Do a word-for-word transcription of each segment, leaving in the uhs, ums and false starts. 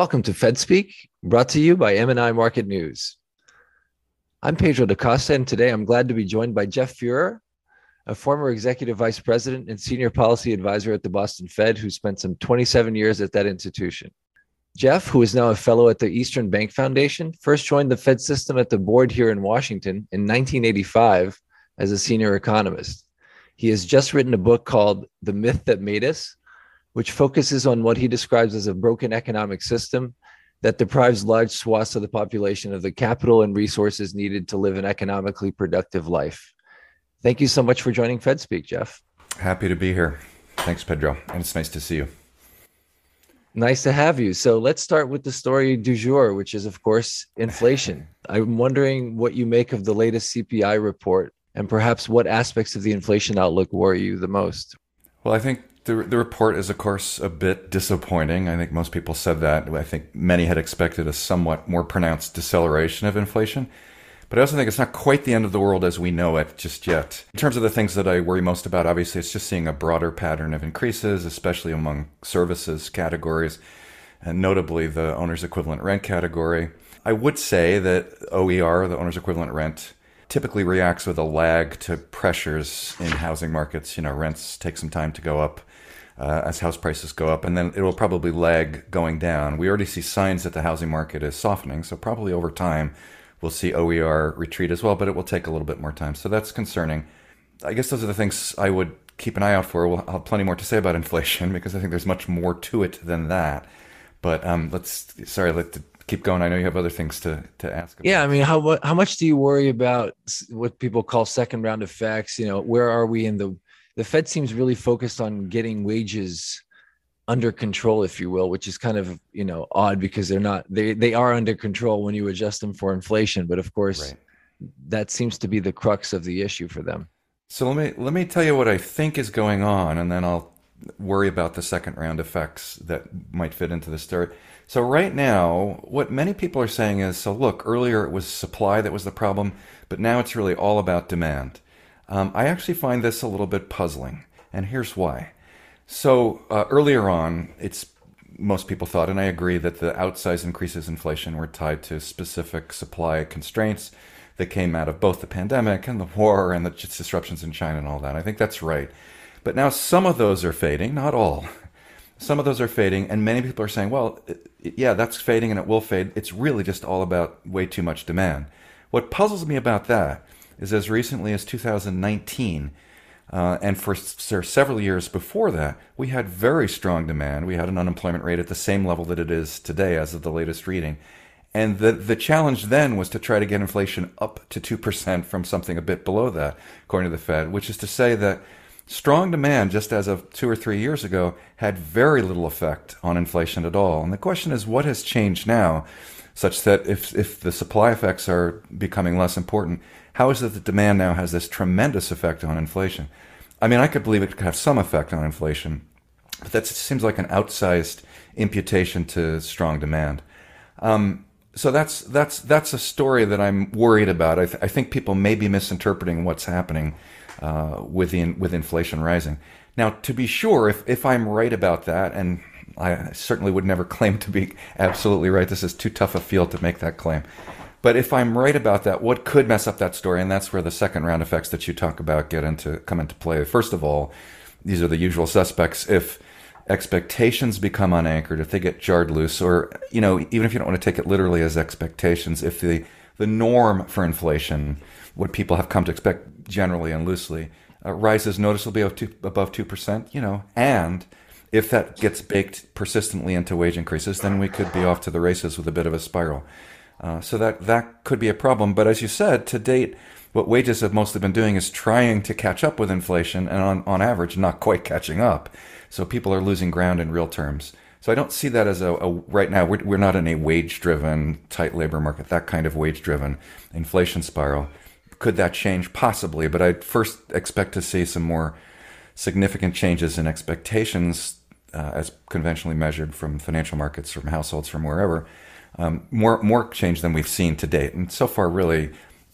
Welcome to FedSpeak, brought to you by M and I Market News. I'm Pedro DaCosta, and today I'm glad to be joined by Jeff Fuhrer, a former executive vice president and senior policy advisor at the Boston Fed, who spent some twenty-seven years at that institution. Jeff, who is now a fellow at the Eastern Bank Foundation, first joined the Fed system at the board here in Washington in nineteen eighty-five as a senior economist. He has just written a book called The Myth That Made Us, which focuses on what he describes as a broken economic system that deprives large swaths of the population of the capital and resources needed to live an economically productive life. Thank you so much for joining FedSpeak, Jeff. Happy to be here. Thanks, Pedro. And it's nice to see you. Nice to have you. So let's start with the story du jour, which is, of course, inflation. I'm wondering what you make of the latest C P I report and perhaps what aspects of the inflation outlook worry you the most. Well, I think The, the report is, of course, a bit disappointing. I think most people said that. I think many had expected a somewhat more pronounced deceleration of inflation. But I also think it's not quite the end of the world as we know it just yet. In terms of the things that I worry most about, obviously, it's just seeing a broader pattern of increases, especially among services categories, and notably the owner's equivalent rent category. I would say that O E R, the owner's equivalent rent, typically reacts with a lag to pressures in housing markets. You know, rents take some time to go up uh, as house prices go up, and then it will probably lag going down. We already see signs that the housing market is softening, so probably over time we'll see O E R retreat as well, but it will take a little bit more time. So that's concerning. I guess those are the things I would keep an eye out for. We'll I'll have plenty more to say about inflation because I think there's much more to it than that. But um, let's, sorry, let's keep going. I know you have other things to, to ask about. Yeah, I mean, how how much do you worry about what people call second round effects? You know, where are we in the, the Fed seems really focused on getting wages under control, if you will, which is kind of, you know, odd because they're not, they, they are under control when you adjust them for inflation. But of course, right, that seems to be the crux of the issue for them. So let me, let me tell you what I think is going on, and then I'll worry about the second round effects that might fit into this story. So right now, what many people are saying is, so look, earlier it was supply that was the problem, but now it's really all about demand. Um, I actually find this a little bit puzzling, and here's why. So uh, earlier on, it's most people thought, and I agree, that the outsized increases in inflation were tied to specific supply constraints that came out of both the pandemic and the war and the disruptions in China and all that. I think that's right. But now some of those are fading, not all. Some of those are fading, and many people are saying, well, yeah, that's fading and it will fade. It's really just all about way too much demand. What puzzles me about that is as recently as two thousand nineteen, uh, and for several years before that, we had very strong demand. We had an unemployment rate at the same level that it is today as of the latest reading. And the, the challenge then was to try to get inflation up to two percent from something a bit below that, according to the Fed, which is to say that strong demand, just as of two or three years ago, had very little effect on inflation at all. And the question is, what has changed now, such that if, if the supply effects are becoming less important, how is it that demand now has this tremendous effect on inflation? I mean, I could believe it could have some effect on inflation, but that seems like an outsized imputation to strong demand. Um, so that's that's that's a story that I'm worried about. I, th- I think people may be misinterpreting what's happening Uh, with, in, with inflation rising. Now, to be sure, if, if I'm right about that, and I certainly would never claim to be absolutely right, this is too tough a field to make that claim. But if I'm right about that, what could mess up that story? And that's where the second round effects that you talk about get into come into play. First of all, these are the usual suspects. If expectations become unanchored, if they get jarred loose, or, you know, even if you don't want to take it literally as expectations, if the the norm for inflation, what people have come to expect generally and loosely, uh, rises noticeably above two percent, you know, and if that gets baked persistently into wage increases, then we could be off to the races with a bit of a spiral. Uh, so that, that could be a problem. But as you said, to date, what wages have mostly been doing is trying to catch up with inflation and on, on average, not quite catching up. So people are losing ground in real terms. So I don't see that as a, a right now, we're, we're not in a wage-driven, tight labor market, that kind of wage-driven inflation spiral. Could that change? Possibly, but I'd first expect to see some more significant changes in expectations uh, as conventionally measured from financial markets, from households, from wherever, um, more more change than we've seen to date. And so far, really,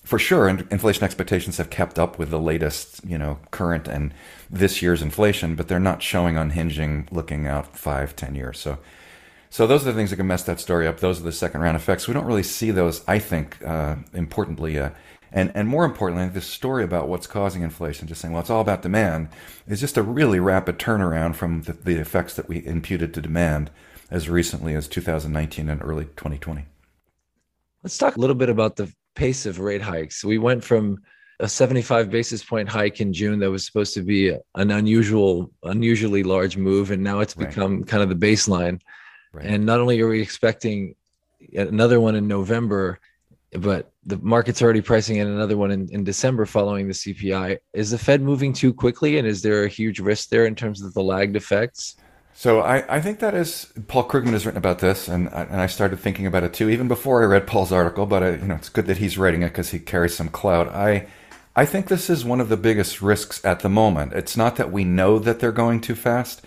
for sure, inflation expectations have kept up with the latest, you know, current and this year's inflation, but they're not showing unhinging looking out five, ten years. So So those are the things that can mess that story up. Those are the second round effects. We don't really see those, I think, uh, importantly. Uh, and, and more importantly, this story about what's causing inflation, just saying, well, it's all about demand, is just a really rapid turnaround from the, the effects that we imputed to demand as recently as two thousand nineteen and early twenty twenty. Let's talk a little bit about the pace of rate hikes. We went from a seventy-five basis point hike in June that was supposed to be an unusual, unusually large move, and now it's become right. kind of the baseline. Right. And not only are we expecting another one in November, but the market's already pricing in another one in, in December following the C P I. Is the Fed moving too quickly, and is there a huge risk there in terms of the lagged effects? So I, I think that is, Paul Krugman has written about this, and I, and I started thinking about it too, even before I read Paul's article, but I, you know, it's good that he's writing it because he carries some clout. I I think this is one of the biggest risks at the moment. It's not that we know that they're going too fast,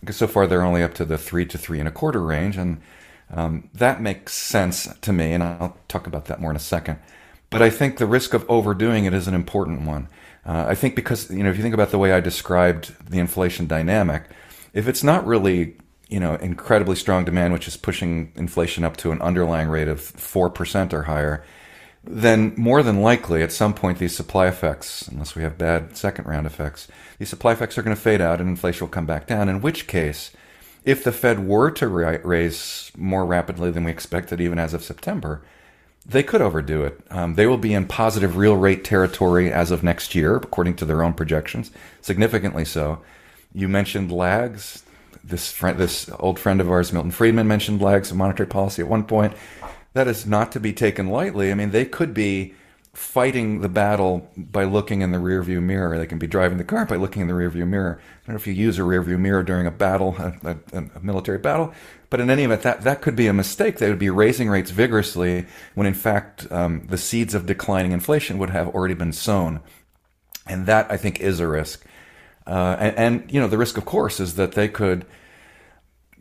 because so far they're only up to the three to three and a quarter range, and um, that makes sense to me, and I'll talk about that more in a second. But I think the risk of overdoing it is an important one. Uh, I think because, you know, if you think about the way I described the inflation dynamic, if it's not really, you know, incredibly strong demand, which is pushing inflation up to an underlying rate of four percent or higher, then more than likely at some point these supply effects, unless we have bad second round effects, these supply effects are going to fade out and inflation will come back down, in which case, if the Fed were to raise more rapidly than we expected even as of September, they could overdo it. Um, they will be in positive real rate territory as of next year, according to their own projections, significantly so. You mentioned lags. This friend, this old friend of ours, Milton Friedman, mentioned lags of monetary policy at one point. That is not to be taken lightly. I mean, they could be fighting the battle by looking in the rearview mirror. They can be driving the car by looking in the rearview mirror. I don't know if you use a rearview mirror during a battle, a, a, a military battle, but in any event, that, that could be a mistake. They would be raising rates vigorously when, in fact, um, the seeds of declining inflation would have already been sown. And that, I think, is a risk. Uh, and, and, you know, the risk, of course, is that they could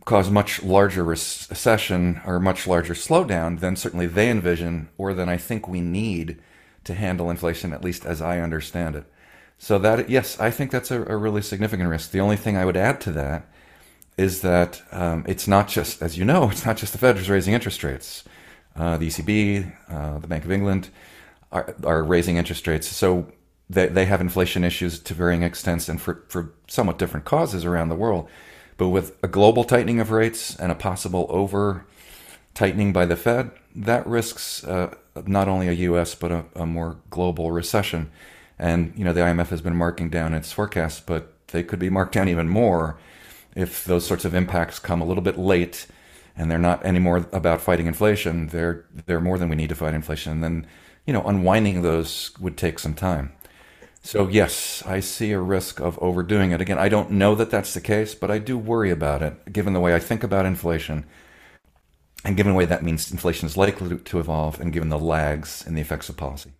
cause much larger recession or much larger slowdown than certainly they envision or than I think we need to handle inflation, at least as I understand it. So that, yes, I think that's a, a really significant risk. The only thing I would add to that is that um, it's not just, as you know, it's not just the Fed who's raising interest rates. Uh, the E C B, uh, the Bank of England are, are raising interest rates. So They they have inflation issues to varying extents and for, for somewhat different causes around the world. But with a global tightening of rates and a possible over-tightening by the Fed, that risks uh, not only a U S but a, a more global recession. And, you know, the I M F has been marking down its forecasts, but they could be marked down even more if those sorts of impacts come a little bit late and they're not anymore about fighting inflation. They're, they're more than we need to fight inflation. And then, you know, unwinding those would take some time. So yes, I see a risk of overdoing it. Again, I don't know that that's the case, but I do worry about it, given the way I think about inflation, and given the way that means inflation is likely to evolve, and given the lags and the effects of policy.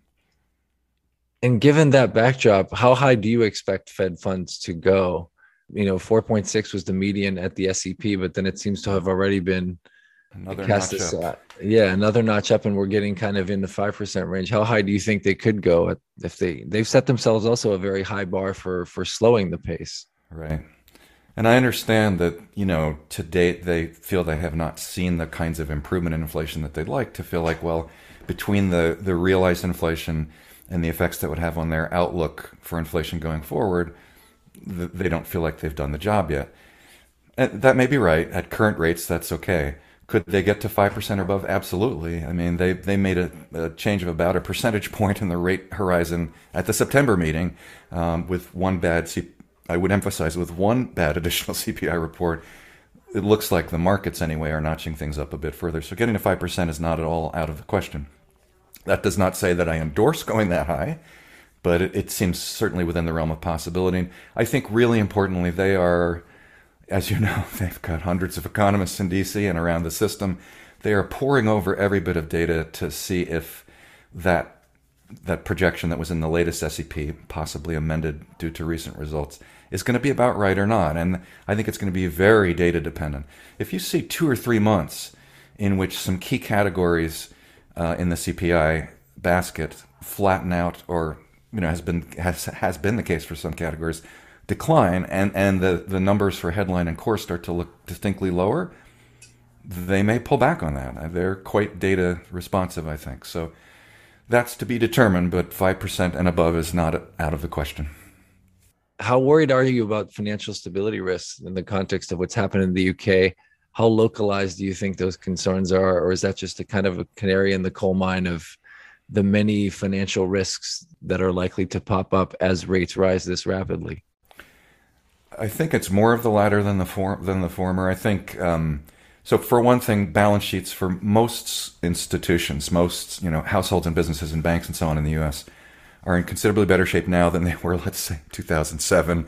And given that backdrop, how high do you expect Fed funds to go? You know, four point six was the median at the S E P, but then it seems to have already been another notch up. Yeah, another notch up, and we're getting kind of in the five percent range. How high do you think they could go at, if they, they've set themselves also a very high bar for, for slowing the pace? Right. And I understand that, you know, to date, they feel they have not seen the kinds of improvement in inflation that they'd like to feel like, well, between the, the realized inflation and the effects that would have on their outlook for inflation going forward, th- they don't feel like they've done the job yet. And that may be right. At current rates, that's okay. Could they get to five percent or above? Absolutely. I mean, they, they made a, a change of about a percentage point in the rate horizon at the September meeting um, with one bad, C- I would emphasize, with one bad additional C P I report. It looks like the markets, anyway, are notching things up a bit further. So getting to five percent is not at all out of the question. That does not say that I endorse going that high, but it, it seems certainly within the realm of possibility. I think really importantly, they are... As you know, they've got hundreds of economists in D C and around the system. They are poring over every bit of data to see if that that projection that was in the latest S E P, possibly amended due to recent results, is going to be about right or not. And I think it's going to be very data dependent. If you see two or three months in which some key categories uh, in the C P I basket flatten out, or, you know, has been has has been the case for some categories, decline, and, and the, the numbers for headline and core start to look distinctly lower, they may pull back on that. They're quite data responsive, I think. So that's to be determined, but five percent and above is not out of the question. How worried are you about financial stability risks in the context of what's happened in the U K? How localized do you think those concerns are? Or is that just a kind of a canary in the coal mine of the many financial risks that are likely to pop up as rates rise this rapidly? I think it's more of the latter than the for- than the former. I think, um, so for one thing, balance sheets for most institutions, most, you know, households and businesses and banks and so on in the U S are in considerably better shape now than they were, let's say, two thousand seven,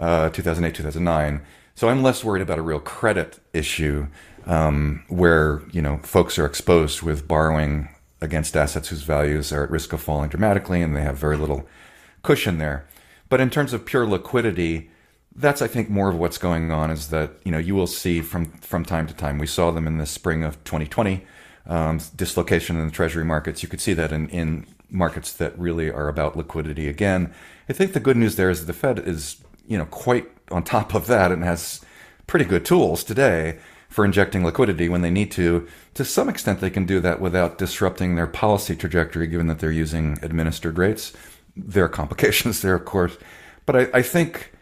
uh, two thousand eight, two thousand nine. So I'm less worried about a real credit issue um, where, you know, folks are exposed with borrowing against assets whose values are at risk of falling dramatically and they have very little cushion there. But in terms of pure liquidity, that's, I think, more of what's going on is that, you know, you will see from, from time to time, we saw them in the spring of twenty twenty, um, dislocation in the treasury markets. You could see that in, in markets that really are about liquidity again. I think the good news there is that the Fed is, you know, quite on top of that and has pretty good tools today for injecting liquidity when they need to. To some extent, they can do that without disrupting their policy trajectory, given that they're using administered rates. There are complications there, of course. But I, I think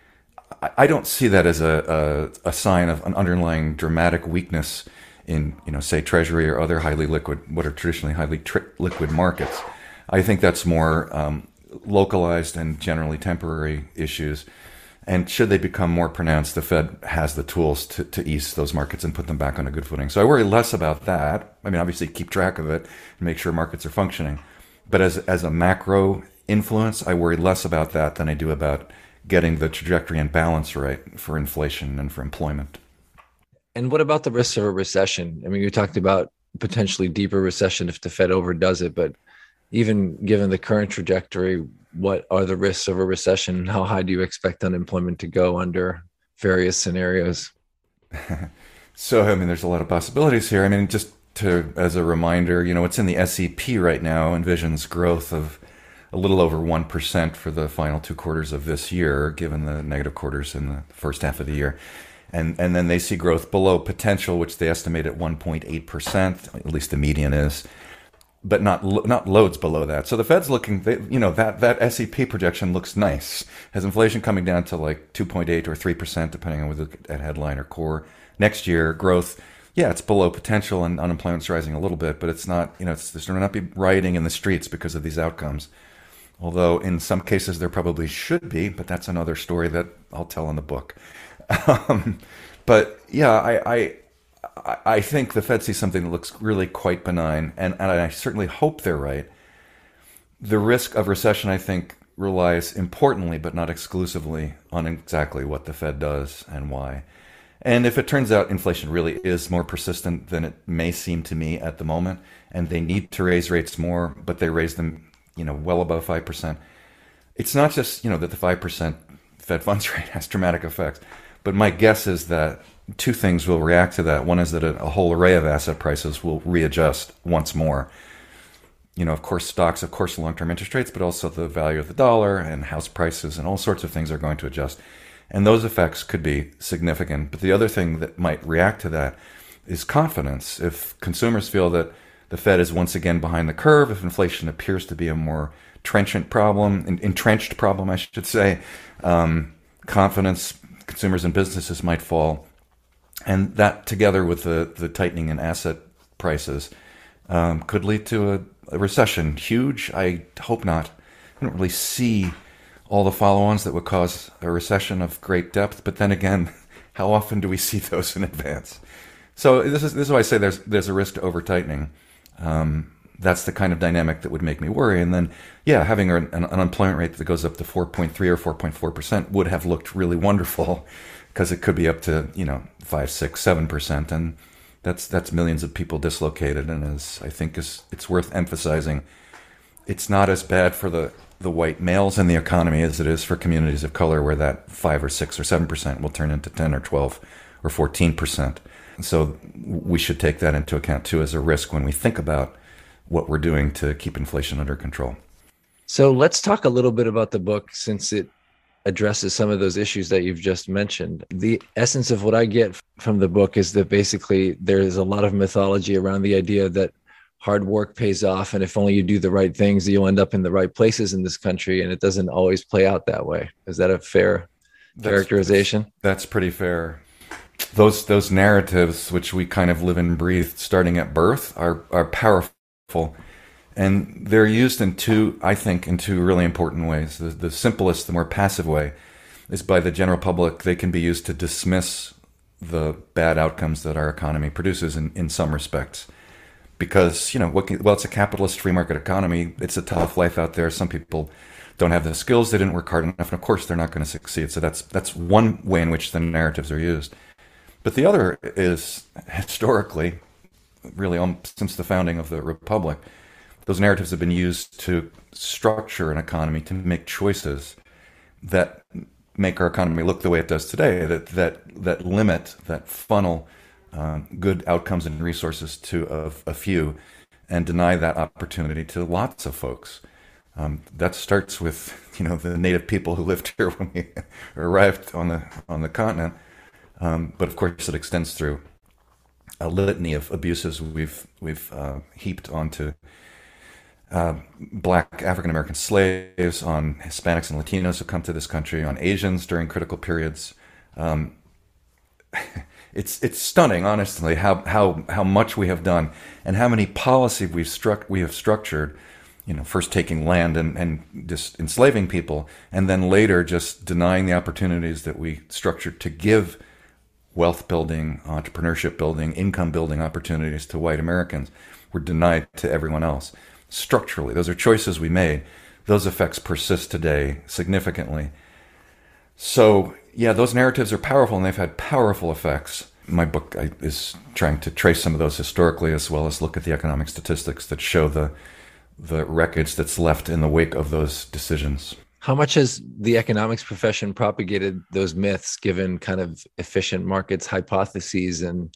I don't see that as a, a, a sign of an underlying dramatic weakness in, you know, say, Treasury or other highly liquid, what are traditionally highly tri- liquid markets. I think that's more um, localized and generally temporary issues. And should they become more pronounced, the Fed has the tools to, to ease those markets and put them back on a good footing. So I worry less about that. I mean, obviously, keep track of it and make sure markets are functioning. But as as a macro influence, I worry less about that than I do about getting the trajectory and balance right for inflation and for employment. And what about the risks of a recession? I mean, you talked about potentially deeper recession if the Fed overdoes it, but even given the current trajectory, what are the risks of a recession? How high do you expect unemployment to go under various scenarios? So, I mean, there's a lot of possibilities here. I mean, just to, as a reminder, you know, what's in the S E P right now envisions growth of a little over one percent for the final two quarters of this year, given the negative quarters in the first half of the year. And and then they see growth below potential, which they estimate at one point eight percent, at least the median is, but not not loads below that. So the Fed's looking, they, you know, that, that S E P projection looks nice. Has inflation coming down to like two point eight or three percent, depending on whether at headline or core. Next year, growth, yeah, it's below potential and unemployment's rising a little bit, but it's not, you know, it's, there's going to not be rioting in the streets because of these outcomes. Although in some cases there probably should be, but that's another story that I'll tell in the book. Um, but yeah, I, I I think the Fed sees something that looks really quite benign, and, and I certainly hope they're right. The risk of recession, I think, relies importantly, but not exclusively, on exactly what the Fed does and why. And if it turns out inflation really is more persistent than it may seem to me at the moment, and they need to raise rates more, but they raise them, you know, well above five percent. It's not just, you know, that the five percent Fed funds rate has dramatic effects, but my guess is that two things will react to that. One is that a, a whole array of asset prices will readjust once more. You know, of course, stocks, of course, long-term interest rates, but also the value of the dollar and house prices and all sorts of things are going to adjust. And those effects could be significant. But the other thing that might react to that is confidence. If consumers feel that the Fed is once again behind the curve, if inflation appears to be a more trenchant problem, entrenched problem, I should say, um, confidence, consumers and businesses might fall. And that together with the, the tightening in asset prices um, could lead to a, a recession. Huge? I hope not. I don't really see all the follow-ons that would cause a recession of great depth. But then again, how often do we see those in advance? So this is this is why I say there's there's a risk to over-tightening. Um, that's the kind of dynamic that would make me worry. And then, yeah, having an, an unemployment rate that goes up to four point three or four point four percent would have looked really wonderful because it could be up to, you know, five, six, seven percent. And that's that's millions of people dislocated. And as I think is it's worth emphasizing, it's not as bad for the, the white males in the economy as it is for communities of color where that five or six or seven percent will turn into ten or twelve or fourteen percent. So we should take that into account, too, as a risk when we think about what we're doing to keep inflation under control. So let's talk a little bit about the book, since it addresses some of those issues that you've just mentioned. The essence of what I get from the book is that basically there's a lot of mythology around the idea that hard work pays off, and if only you do the right things, you'll end up in the right places in this country, and it doesn't always play out that way. Is that a fair that's, characterization? That's pretty fair. Those those narratives, which we kind of live and breathe starting at birth, are are powerful. And they're used in two, I think, in two really important ways. The, the simplest, the more passive way is by the general public. They can be used to dismiss the bad outcomes that our economy produces in, in some respects. Because, you know, what can, well, it's a capitalist free market economy. It's a tough life out there. Some people don't have the skills. They didn't work hard enough. And of course, they're not going to succeed. So that's that's one way in which the narratives are used. But the other is, historically, really um, since the founding of the Republic, those narratives have been used to structure an economy, to make choices that make our economy look the way it does today, that that that limit, that funnel um, good outcomes and resources to a, a few and deny that opportunity to lots of folks. Um, that starts with, you know, the native people who lived here when we arrived on the on the continent. Um, but of course, it extends through a litany of abuses we've we've uh, heaped onto Uh, black African-American slaves, on Hispanics and Latinos who come to this country, on Asians during critical periods. Um, it's it's stunning, honestly, how how how much we have done and how many policy we've struck we have structured. You know, first taking land and and just enslaving people, and then later just denying the opportunities that we structured to give wealth building, entrepreneurship building, income building opportunities to white Americans were denied to everyone else. Structurally, those are choices we made. Those effects persist today significantly. So, yeah, those narratives are powerful, and they've had powerful effects. My book I, is trying to trace some of those historically, as well as look at the economic statistics that show the the wreckage that's left in the wake of those decisions. How much has the economics profession propagated those myths, given kind of efficient markets hypotheses and,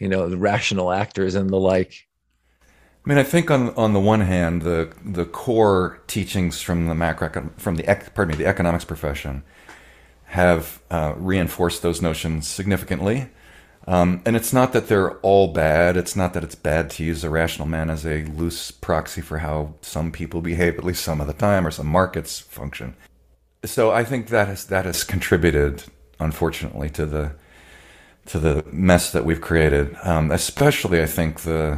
you know, the rational actors and the like? I mean, I think on on the one hand, the the core teachings from the macro from the pardon me the economics profession have uh, reinforced those notions significantly. Um, and it's not that they're all bad. It's not that it's bad to use the rational man as a loose proxy for how some people behave, at least some of the time, or some markets function. So I think that has that has contributed, unfortunately, to the to the mess that we've created. Um, especially, I think the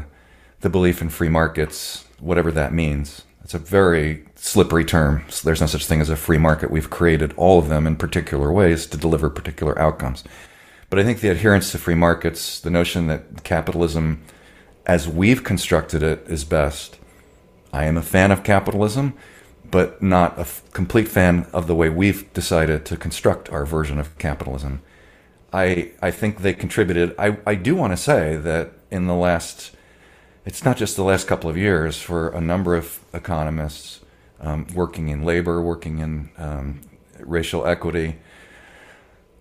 the belief in free markets, whatever that means. It's a very slippery term. So there's no such thing as a free market. We've created all of them in particular ways to deliver particular outcomes. But I think the adherence to free markets, the notion that capitalism, as we've constructed it, is best. I am a fan of capitalism, but not a f- complete fan of the way we've decided to construct our version of capitalism. I I think they contributed. I, I do want to say that in the last... It's not just the last couple of years. For a number of economists um, working in labor, working in um, racial equity,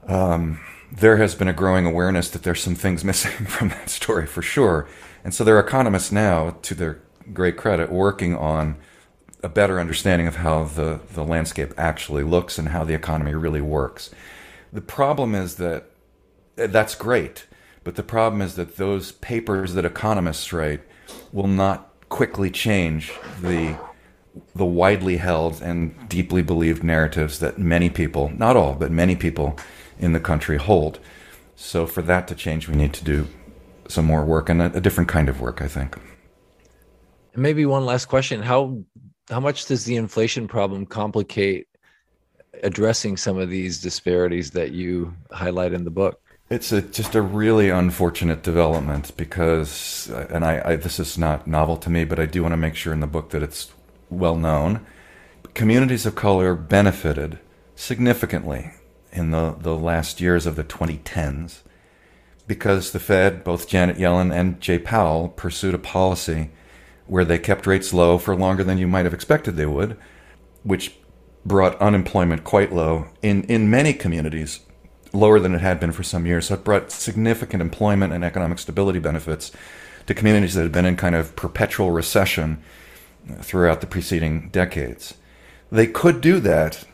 um, there has been a growing awareness that there's some things missing from that story for sure. And so there are economists now, to their great credit, working on a better understanding of how the, the landscape actually looks and how the economy really works. The problem is that that's great, but the problem is that those papers that economists write will not quickly change the the widely held and deeply believed narratives that many people, not all, but many people in the country hold. So for that to change, we need to do some more work, and a, a different kind of work, I think. Maybe one last question. How how much does the inflation problem complicate addressing some of these disparities that you highlight in the book? It's a, just a really unfortunate development because, and I, I, this is not novel to me, but I do want to make sure in the book that it's well known. Communities of color benefited significantly in the, the last years of the twenty tens because the Fed, both Janet Yellen and Jay Powell, pursued a policy where they kept rates low for longer than you might have expected they would, which brought unemployment quite low in, in many communities, lower than it had been for some years. So it brought significant employment and economic stability benefits to communities that had been in kind of perpetual recession throughout the preceding decades. They could do that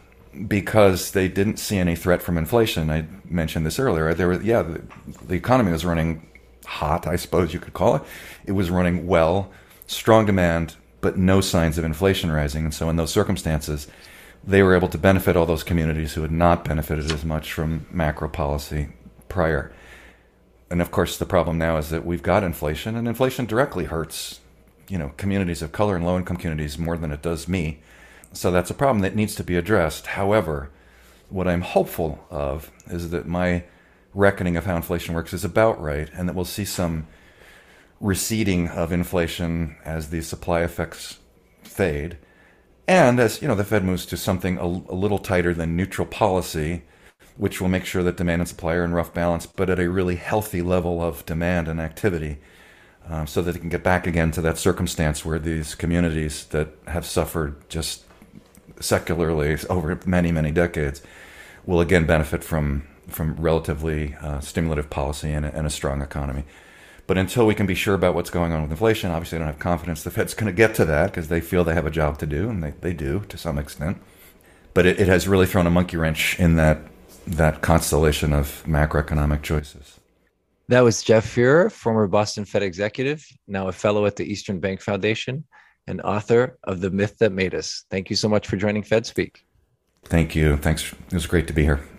because they didn't see any threat from inflation. I mentioned this earlier. There was, yeah, the, the economy was running hot, I suppose you could call it. It was running well, strong demand, but no signs of inflation rising. And so in those circumstances, they were able to benefit all those communities who had not benefited as much from macro policy prior. And of course, the problem now is that we've got inflation, and inflation directly hurts, you know, communities of color and low-income communities more than it does me. So that's a problem that needs to be addressed. However, what I'm hopeful of is that my reckoning of how inflation works is about right, and that we'll see some receding of inflation as the supply effects fade. And as, you know, the Fed moves to something a, a little tighter than neutral policy, which will make sure that demand and supply are in rough balance, but at a really healthy level of demand and activity, um, so that it can get back again to that circumstance where these communities that have suffered just secularly over many, many decades will again benefit from from relatively uh, stimulative policy and, and a strong economy. But until we can be sure about what's going on with inflation, obviously I don't have confidence the Fed's going to get to that, because they feel they have a job to do, and they, they do to some extent. But it, it has really thrown a monkey wrench in that, that constellation of macroeconomic choices. That was Jeff Fuhrer, former Boston Fed executive, now a fellow at the Eastern Bank Foundation and author of The Myth That Made Us. Thank you so much for joining FedSpeak. Thank you. Thanks. It was great to be here.